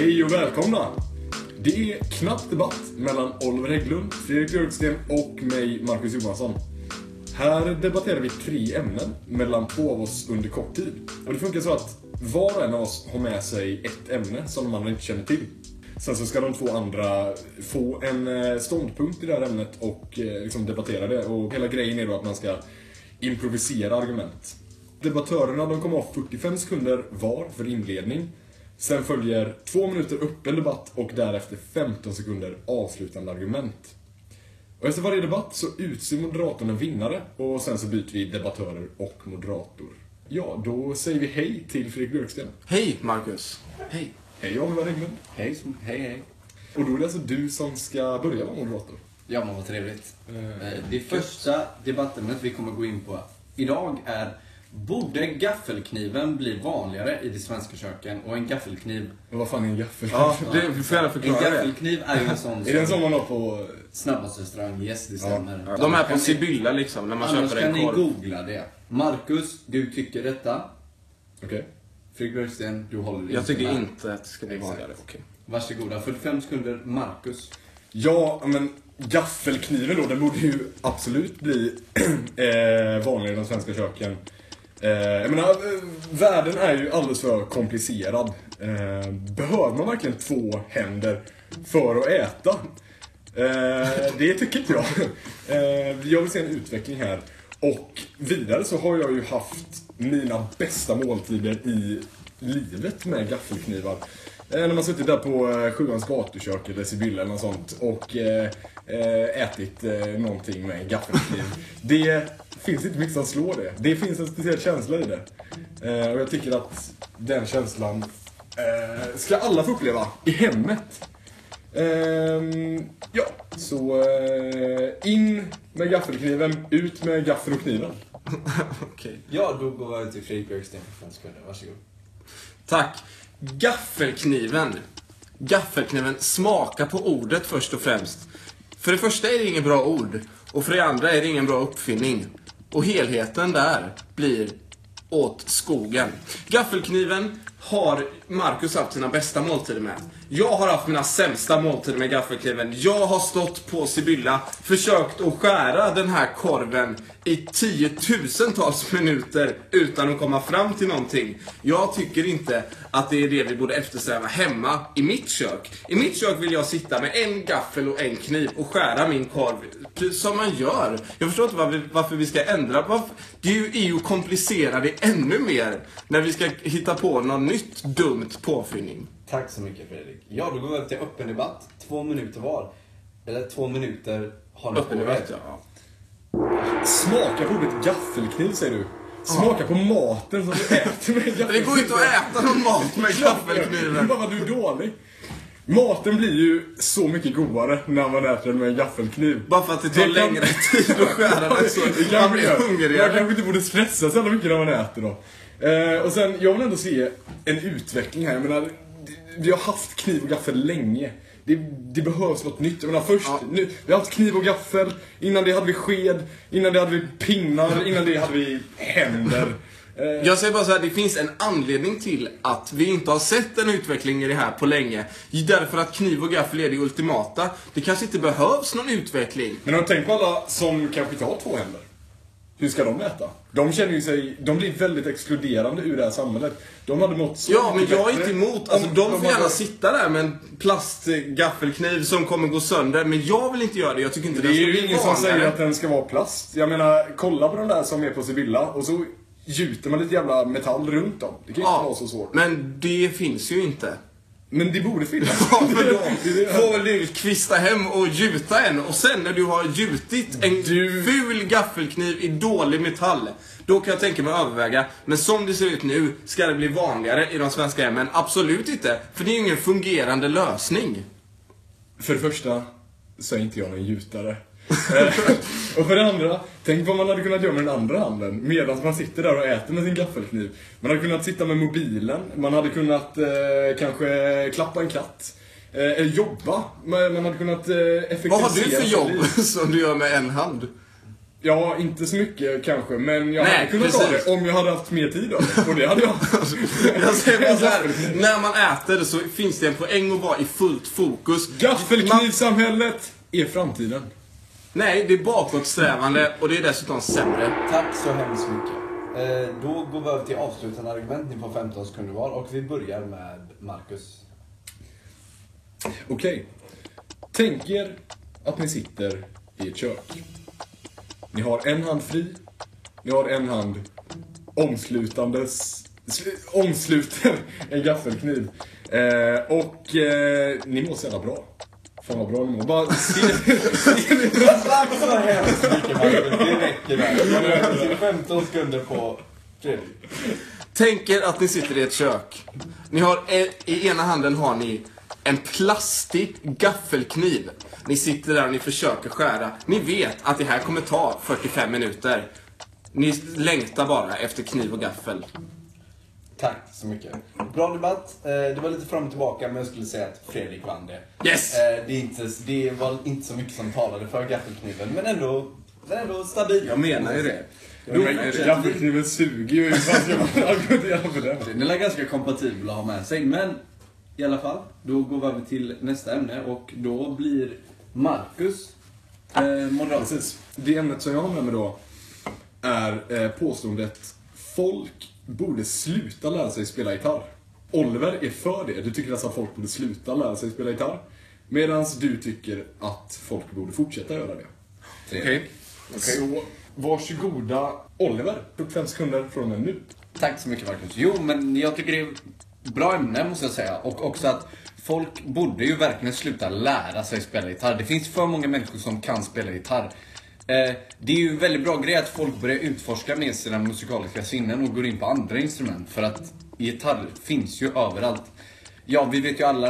Hej och välkomna! Det är knappt debatt mellan Oliver Hägglund, Fredrik Bergsten och mig, Marcus Johansson. Här debatterar vi tre ämnen mellan två av oss under kort tid. Och det funkar så att var och en av oss har med sig ett ämne som de andra inte känner till. Sen så ska de två andra få en ståndpunkt i det här ämnet och liksom debattera det. Och hela grejen är då att man ska improvisera argument. Debattörerna de kommer ha 45 sekunder var för inledning. Sen följer 2 minuter öppen debatt och därefter 15 sekunder avslutande argument. Och efter varje debatt så utser moderatorn en vinnare och sen så byter vi debattörer och moderator. Ja, då säger vi hej till Fredrik Löfsten. Hej Marcus. Hej. Hej Oliver Hägglund. Hej, hej, hej. Och då är det alltså du som ska börja vara moderator. Ja, men vad trevligt. Det första debattämnet vi kommer gå in på idag är: borde gaffelkniven bli vanligare i de svenska köken? Och en gaffelkniv... Vad fan är en gaffelkniv? Ja, vi får gärna förklara det. En gaffelkniv är ju en sån... Är det som man har på... Snabbaste restaurang, yes, det stämmer. Ja. De är på Sibylla liksom, när man köper en korv. Annars kan ni googla det. Marcus, du tycker detta. Okej. Fredrik Bergsten, du håller det. Jag tycker inte att det ska bli vanligare. Okej. Varsågoda, 45 sekunder, Marcus. Ja, men... Gaffelkniven då, den borde ju absolut bli vanligare i de svenska köken. Jag menar, världen är ju alldeles för komplicerad. Behöver man verkligen 2 händer för att äta? Det tycker inte jag. Jag vill se en utveckling här. Och vidare så har jag ju haft mina bästa måltider i livet med gaffelknivar. När man sitter där på Sjuans gatukök eller Sibylla eller något sånt och ätit någonting med en gaffelkniv. Det finns inte mycket som slår det. Det finns en speciell känsla i det. Och jag tycker att den känslan ska alla få uppleva i hemmet. Ja, så in med gaffelkniven, ut med gaffel och kniven. Okej. Ja, då går jag till Fredrik Bergsten för 5 sekunder. Varsågod. Tack. Gaffelkniven smakar på ordet först och främst. För det första är det ingen bra ord, och för det andra är det ingen bra uppfinning. Och helheten där blir åt skogen. Gaffelkniven har Marcus haft sina bästa måltider med. Jag har haft mina sämsta måltider med gaffelkniven. Jag har stått på Sibylla, försökt att skära den här korven i 10 000-tals minuter utan att komma fram till någonting. Jag tycker inte att det är det vi borde eftersträva hemma i mitt kök. I mitt kök vill jag sitta med en gaffel och en kniv och skära min korv som man gör. Jag förstår inte varför vi ska ändra. Det är ju komplicerade ännu mer när vi ska hitta på något nytt dumt påfyllning. Tack så mycket Fredrik. Ja, då går vi upp till öppen debatt. 2 minuter var. Eller 2 minuter har ni öppen debatt, ja. Smaka på ordet gaffelkniv, säger du. Smaka på maten som du äter med gaffelkniv. Det går inte att äta någon mat med gaffelkniven. Bara du är dålig. Maten blir ju så mycket godare när man äter den med en gaffelkniv. Bara för att det tar längre tid att skära den så. Man blir hungrigare. Jag kanske inte borde stressa så mycket när man äter då. Och sen, jag vill ändå se en utveckling här. Jag menar, vi har haft kniv och gaffel länge. Det behövs något nytt. Jag menar, först, nu, vi har haft kniv och gaffel. Innan det hade vi sked. Innan det hade vi pinnar. Innan det hade vi händer. Jag säger bara så här, det finns en anledning till att vi inte har sett en utveckling i det här på länge. Därför att kniv och gaffel är det ultimata. Det kanske inte behövs någon utveckling. Men har du tänkt på alla som kanske inte har 2 händer? Hur ska de äta? De känner ju sig... De blir väldigt exkluderande ur det här samhället. De hade mått så... Ja, men jag är inte emot. Alltså, de får gärna sitta där med en plastgaffelkniv som kommer gå sönder. Men jag vill inte göra det. Jag tycker inte det. Det är ju ingen som säger att den ska vara plast. Jag menar, kolla på den där som är på Sibylla. Och så gjuter man lite jävla metall runt dem. Det kan ju inte vara så svårt. Men det finns ju inte. Men det borde finnas. Ja, men då får väl du kvista hem och gjuta en. Och sen när du har gjutit en ful gaffelkniv i dålig metall, då kan jag tänka mig överväga. Men som det ser ut nu, ska det bli vanligare i de svenska hemmen? Absolut inte. För det är ju ingen fungerande lösning. För det första så är inte jag någon gjutare. Och för det andra, tänk vad man hade kunnat göra med den andra handen medan man sitter där och äter med sin gaffelkniv. Man hade kunnat sitta med mobilen. Man hade kunnat kanske klappa en katt. Eller jobba. Man hade kunnat effektivisera. Vad har du för jobb som du gör med en hand? Ja, inte så mycket kanske, men jag hade kunnat ta det om jag hade haft mer tid av det. Och det hade jag. Jag säger så här, när man äter så finns det en poäng att vara i fullt fokus. Gaffelknivsamhället är framtiden. Nej, det är bakåtsträvande och det är dessutom sämre. Tack så hemskt mycket. Då går vi över till avslutande argument. Ni får 15 sekunder var och vi börjar med Marcus. Okej. Tänk er att ni sitter i ett kök. Ni har en hand fri. Ni har en hand omsluten en gaffelkniv. Ni mår så jävla bra. Fan vad bra ni mår. Bara tack så hemskt mycket, Marcus. Det räcker där. 15 sekunder på Fredrik. Tänk er att ni sitter i ett kök. Ni har, i ena handen har ni en plastig gaffelkniv. Ni sitter där och ni försöker skära. Ni vet att det här kommer ta 45 minuter. Ni längtar bara efter kniv och gaffel. Tack så mycket. Bra debatt. Det var lite fram och tillbaka, men jag skulle säga att Fredrik vann det. Yes! Det var inte så mycket som talade för gaffelkniven, men ändå stabilt. Jag menar ju det. Gaffelkniven suger ju. Den är ganska kompatibel att ha med sig, men... I alla fall, då går vi över till nästa ämne och då blir Marcus moderat. Precis. Det ämnet som jag har med mig då är påståendet folk borde sluta lära sig spela gitarr. Oliver är för det. Du tycker alltså att folk borde sluta lära sig spela gitarr. Medan du tycker att folk borde fortsätta göra det. Okej. Varsågoda Oliver, upp 5 sekunder från en minut. Tack så mycket Marcus. Jo, men jag tycker det är... bra ämne måste jag säga, och också att folk borde ju verkligen sluta lära sig spela gitarr. Det finns för många människor som kan spela gitarr. Det är ju en väldigt bra grej att folk börjar utforska med sina musikaliska sinnen och går in på andra instrument, för att gitarr finns ju överallt. Ja, vi vet ju alla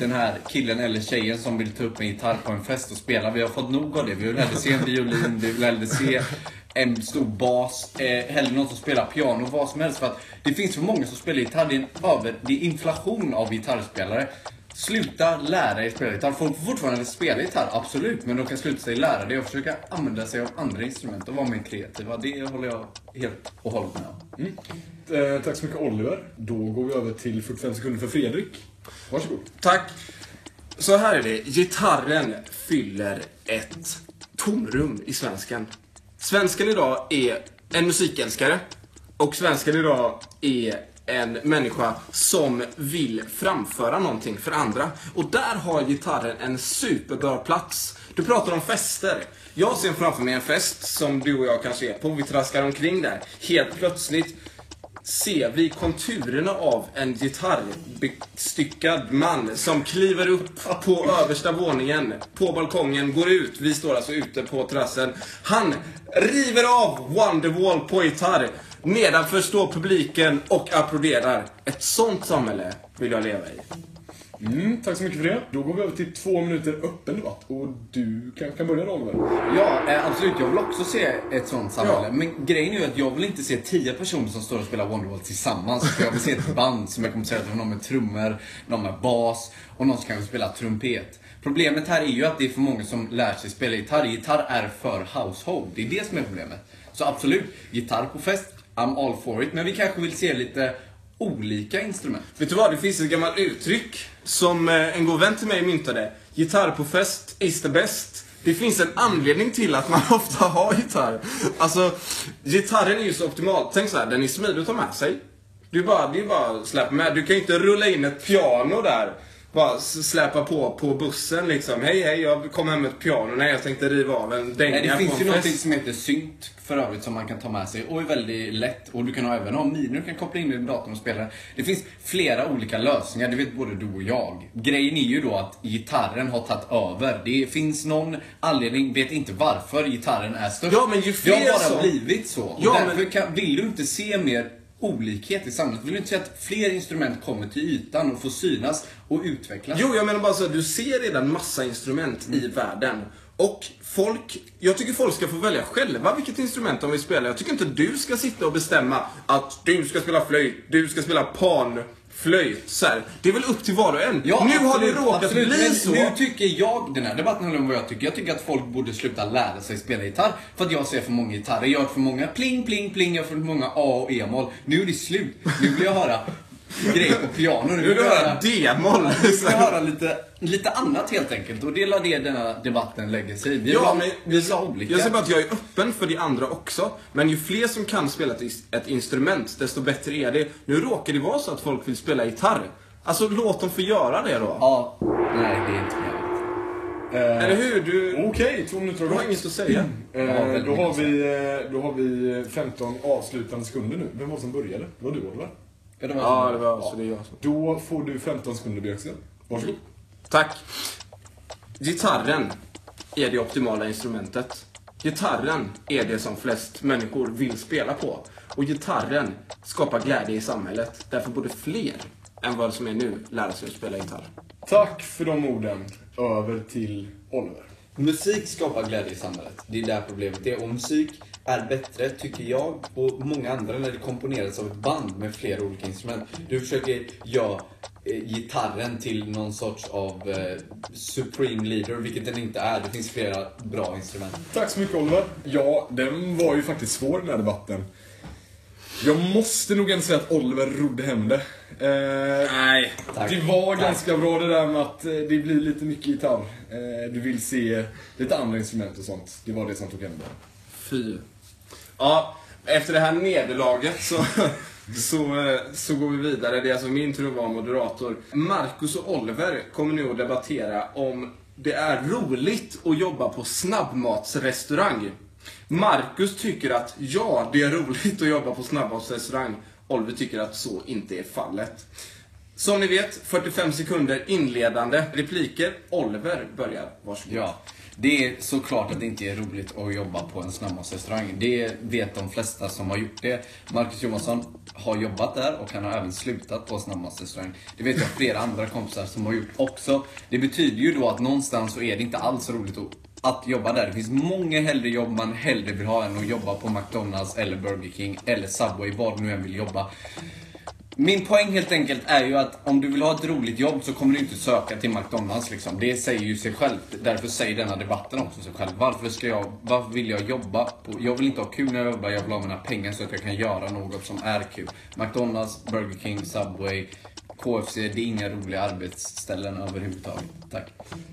den här killen eller tjejen som vill ta upp en gitarr på en fest och spela. Vi har fått nog av det, vi lärde se en violin, vi lärde se en stor bas, eller någon som spelar piano, vad som helst. För att det finns för många som spelar gitarr, det är inflation av gitarrspelare. Sluta lära er spela gitarr. Folk får fortfarande spela gitarr, absolut, men de kan sluta sig lära det och försöka använda sig av andra instrument och vara mer kreativa. Det håller jag helt och hållet med om. Tack så mycket Oliver. Då går vi över till 45 sekunder för Fredrik. Varsågod. Tack. Så här är det. Gitarren fyller ett tomrum i svenskan. Svenskan idag är en musikälskare. Och svenskan idag är en människa som vill framföra någonting för andra. Och där har gitarren en superbra plats. Du pratar om fester. Jag ser framför mig en fest som du och jag kanske är på. Vi traskar omkring där. Helt plötsligt ser vi konturerna av en gitarrbestyckad man som kliver upp på översta våningen, på balkongen, går ut. Vi står alltså ute på terrassen. Han river av Wonderwall på gitarr. Nedanför står publiken och applåderar. Ett sånt samhälle vill jag leva i. Tack så mycket för det. Då går vi över till 2 minuter öppen debatt. Och du kan börja då, väl? Ja, absolut. Jag vill också se ett sånt samhälle. Ja. Men grejen är ju att jag vill inte se 10 personer som står och spelar Wonderwall tillsammans. För jag vill se ett band som jag kommer att säga att någon med trummor, någon med bas och någon som kan spela trumpet. Problemet här är ju att det är för många som lär sig spela gitarr. Gitarr är för household. Det är det som är problemet. Så absolut, gitarr på fest, I'm all for it. Men vi kanske vill se lite... olika instrument. Vet du vad, det finns ett gammalt uttryck som en god vän till mig myntade. Gitarr på fest is the best. Det finns en anledning till att man ofta har gitarr. Alltså, gitarren är ju så optimal. Tänk så här, den är smidig att ta med sig. Det är bara släpp med. Du kan ju inte rulla in ett piano där. Bara släpa på bussen liksom. Hej, jag kom hem med ett piano. Nej, jag tänkte riva av en dänga. Nej, det finns ju någonting som heter synt för övrigt som man kan ta med sig och är väldigt lätt. Och du kan även ha minor, du kan koppla in i datorn och spela. Det finns flera olika lösningar, det vet både du och jag. Grejen är ju då att gitarren har tagit över. Det finns någon anledning, vet inte varför gitarren är störst. Ja, men ju fler det har bara blivit så. Ja, och därför vill du inte se mer olikhet i samhället. Vill du inte säga att fler instrument kommer till ytan och får synas och utvecklas? Jo, jag menar bara så att du ser redan massa instrument i världen. Och jag tycker folk ska få välja själva vilket instrument de vill spela. Jag tycker inte du ska sitta och bestämma att du ska spela flöjt, du ska spela pan. flöjt så här. Det är väl upp till var och en. Ja, nu absolut, har det råkat absolut bli så. Nu tycker jag, den här debatten handlar om vad jag tycker. Jag tycker att folk borde sluta lära sig spela gitarr. För att jag ser för många gitarrer. Jag har för många pling, pling, pling. Jag har för många A och E-moll. Nu är det slut. Nu vill jag höra grejer på piano. Nu vill jag höra D-moll. Nu vill jag höra lite annat helt enkelt. Och det är det den här debatten lägger sig i. Jag säger bara att jag är öppen för de andra också. Men ju fler som kan spela ett instrument, desto bättre är det. Nu råkar det vara så att folk vill spela gitarr. Alltså låt dem få göra det då. Ja, nej det är inte möjligt. Eller hur? Okej, 2 minuter. Du har inget att säga. Då har vi 15 avslutande sekunder nu. Vem var som började? Det var du, Oliver. Ja, det var jag. Då får du 15 sekunder, Björksen. Varsågod. Tack. Gitarren är det optimala instrumentet. Gitarren är det som flest människor vill spela på. Och gitarren skapar glädje i samhället. Därför borde fler än vad som är nu lära sig att spela gitarr. Tack för de orden. Över till Oliver. Musik skapar glädje i samhället. Det är där problemet är. Och musik är bättre, tycker jag och många andra, när det komponeras av ett band med flera olika instrument. Du försöker göra gitarren till någon sorts av supreme leader, vilket den inte är. Det finns flera bra instrument. Tack så mycket, Oliver. Ja, den var ju faktiskt svår, den här debatten. Jag måste nog inte säga att Oliver rodde hem det. Nej. Tack. Det var ganska bra det där med att det blir lite mycket gitarr. Du vill se lite andra instrument och sånt. Det var det som tog hem det. Fy. Ja, efter det här nederlaget så går vi vidare. Det är alltså min tur att vara moderator. Marcus och Oliver kommer nu att debattera om det är roligt att jobba på snabbmatsrestaurang. Marcus tycker att ja, det är roligt att jobba på snabbmatsrestaurang. Oliver tycker att så inte är fallet. Som ni vet, 45 sekunder inledande repliker. Oliver börjar, varsågod. Ja, det är såklart att det inte är roligt att jobba på en snabbmatsrestaurang. Det vet de flesta som har gjort det. Marcus Johansson har jobbat där och han har även slutat på snabbmatsrestaurang. Det vet jag flera andra kompisar som har gjort också. Det betyder ju då att någonstans så är det inte alls roligt att jobba där. Det finns många hellre jobb man hellre vill ha än att jobba på McDonald's eller Burger King eller Subway, var nu än vill jobba. Min poäng helt enkelt är ju att om du vill ha ett roligt jobb så kommer du inte söka till McDonald's liksom. Det säger ju sig självt. Därför säger denna debatten också sig själv. Varför vill jag jobba på? Jag vill inte ha kul när jag jobbar. Jag vill ha mina pengar så att jag kan göra något som är kul. McDonald's, Burger King, Subway, KFC, det är inga roliga arbetsställen överhuvudtaget. Tack.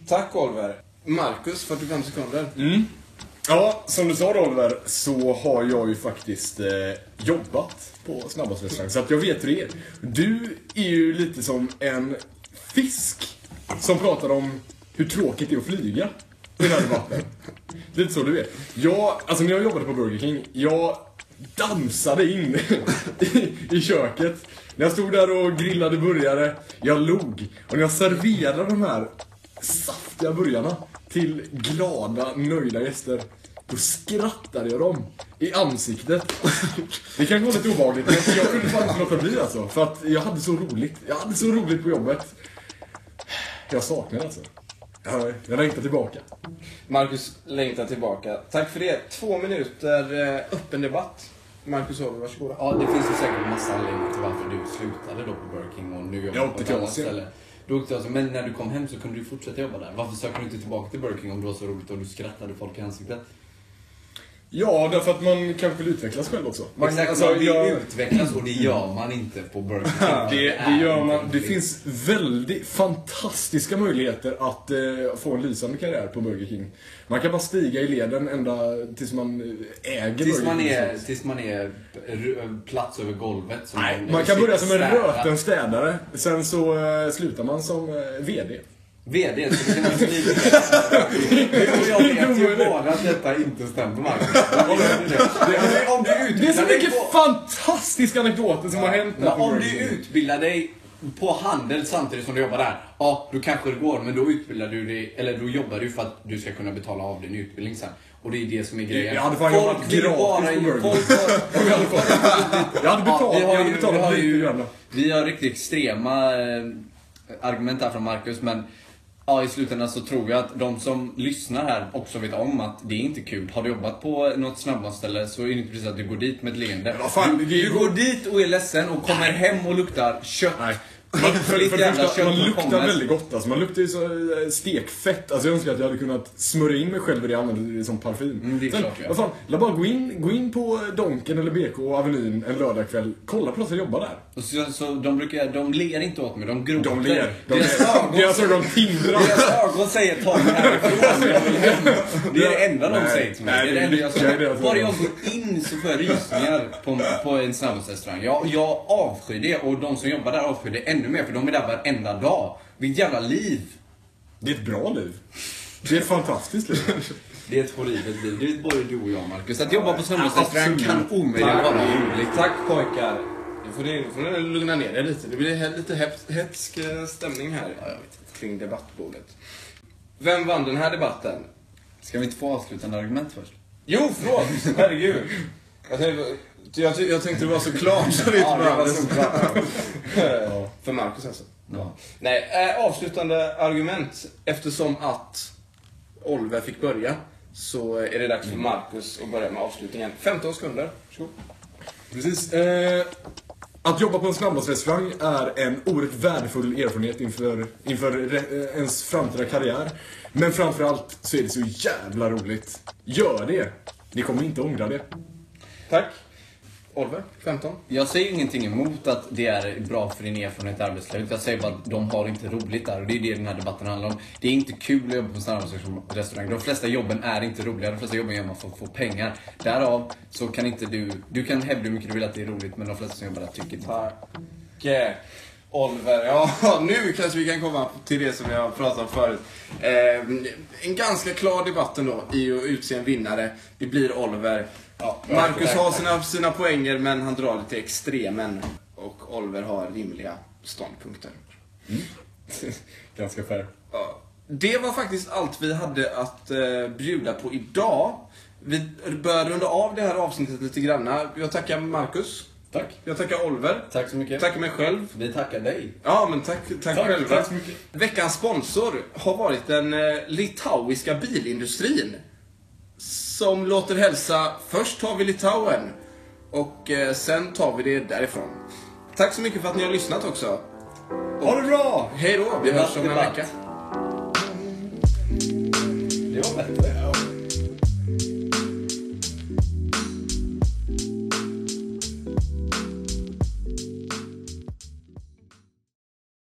Tack, Oliver. Marcus, 45 sekunder. Mm. Ja, som du sa, Oliver, så har jag ju faktiskt jobbat på snabbmatsrestaurang. Så att jag vet hur det är. Du är ju lite som en fisk som pratar om hur tråkigt det är att flyga i den här debatten. Lite så du är. Alltså när jag jobbade på Burger King, jag dansade in i köket. När jag stod där och grillade burgare, jag log. Och när jag serverade de här saftiga burgarna till glada, nöjda gäster, då skrattade jag dem i ansiktet. Det kan gå lite obehagligt, men jag kunde fan inte låta bli alltså. För att jag hade så roligt. Jag hade så roligt på jobbet. Jag saknar alltså. Jag längtar tillbaka. Marcus längtar tillbaka. Tack för det. 2 minuter öppen debatt. Marcus Håver, varsågod. Ja, det finns ju säkert en massa anledningar till varför du slutade då på Burger King och nu jobbar på ett annat ställe. Då åkte jag alltså, men när du kom hem så kunde du fortsätta jobba där. Varför söker du inte tillbaka till Burger King om det var så roligt och du skrattade folk i ansiktet? Ja, därför att man kanske vill utvecklas själv också. Exakt, alltså, man vill utvecklas och det gör man inte på Burger King. Det gör man. Det finns väldigt fantastiska möjligheter att få en lysande karriär på Burger King. Man kan bara stiga i leden ända tills man äger tills man är plats över golvet. Man kan börja som en rötenstädare. Sen så slutar man som VD, så det kan man smyga. Jag vet ju bara att detta inte stämmer, Marcus. Det är så mycket fantastiska anekdoter som har hänt. Om du utbildar dig på handel samtidigt som du jobbar där, ja, då kanske det går, men då utbildar du dig, eller då jobbar du för att du ska kunna betala av din utbildning sen. Och det är det som är grejen. Jag hade fan jobbat gratis på Burger. Jag hade betalat. Vi har riktigt extrema argument här från Marcus, men Ja, i slutändan så tror jag att de som lyssnar här också vet om att det är inte kul. Har du jobbat på något snabbmatsställe så är det inte precis att du går dit med ett leende. Du går dit och är ledsen och kommer hem och luktar kött. Nej. Man luktar väldigt gott, alltså. Man luktar ju så stekfett. Alltså jag önskar att jag hade kunnat smörja in mig själv i det, använda det som parfym. Låt bara gå in på Donken eller BK och Avenyn en lördagkväll. Kolla på oss som jobbar där. Så de ler inte åt mig, de gråter. De säger ta mig här. Det är det enda de säger till mig. Bara jag går in så får jag rysningar på en snabbmatsrestaurang. Jag avskyr det, och de som jobbar där avskyr det ännu mer, för de är där varenda dag. Vilket jävla liv. Det är ett bra liv. Det är ett fantastiskt liv. Det är ett horribelt liv. Det är både du och jag, Marcus. Att jobba på snabbmatsrestaurang kan omöjligt vara roligt. Tack pojkar. Nu får ni lugna ner er lite. Det blir lite hetsk stämning här, ja, jag vet, kring debattbordet. Vem vann den här debatten? Ska vi inte få avslutande argument först? Jo, förlåt! Herregud. Jag tänkte det var så klart så det inte var så klart. För Marcus alltså. Ja. Nej, avslutande argument. Eftersom att Oliver fick börja så är det dags för Marcus att börja med avslutningen. 15 sekunder. Precis. Att jobba på en snabbmatsrestaurang är en oerhört värdefull erfarenhet inför ens framtida karriär. Men framförallt så är det så jävla roligt. Gör det. Ni kommer inte ångra det. Tack. Oliver, 15. Jag säger ingenting emot att det är bra för din erfarenhet i arbetslivet. Jag säger bara att de har inte roligt där, och det är det den här debatten handlar om. Det är inte kul att jobba på en snabbmatsrestaurang. De flesta jobben är inte roliga. De flesta jobben gör man för att få pengar. Därav så kan inte du kan hävda hur mycket du vill att det är roligt, men de flesta som jobbar där tycker inte. Tack, Oliver. Ja, nu kanske vi kan komma till det som jag pratade om förut. En ganska klar debatt då i att utse en vinnare. Det blir Oliver. Ja, Marcus har sina poänger, men han drar lite extremen, och Oliver har rimliga ståndpunkter. Ganska fair. Ja. Det var faktiskt allt vi hade att bjuda på idag. Vi bör runda av det här avsnittet lite grann. Jag tackar Marcus. Tack. Jag tackar Oliver. Tack så mycket. Tackar mig själv. Vi tackar dig. Ja, men tack själv. Tack så mycket. Veckans sponsor har varit den litauiska bilindustrin. Som låter hälsa, först tar vi Litauen och sen tar vi det därifrån. Tack så mycket för att ni har lyssnat också. Och ha det bra! Hej då, vi hörs om en vecka. Det var bättre.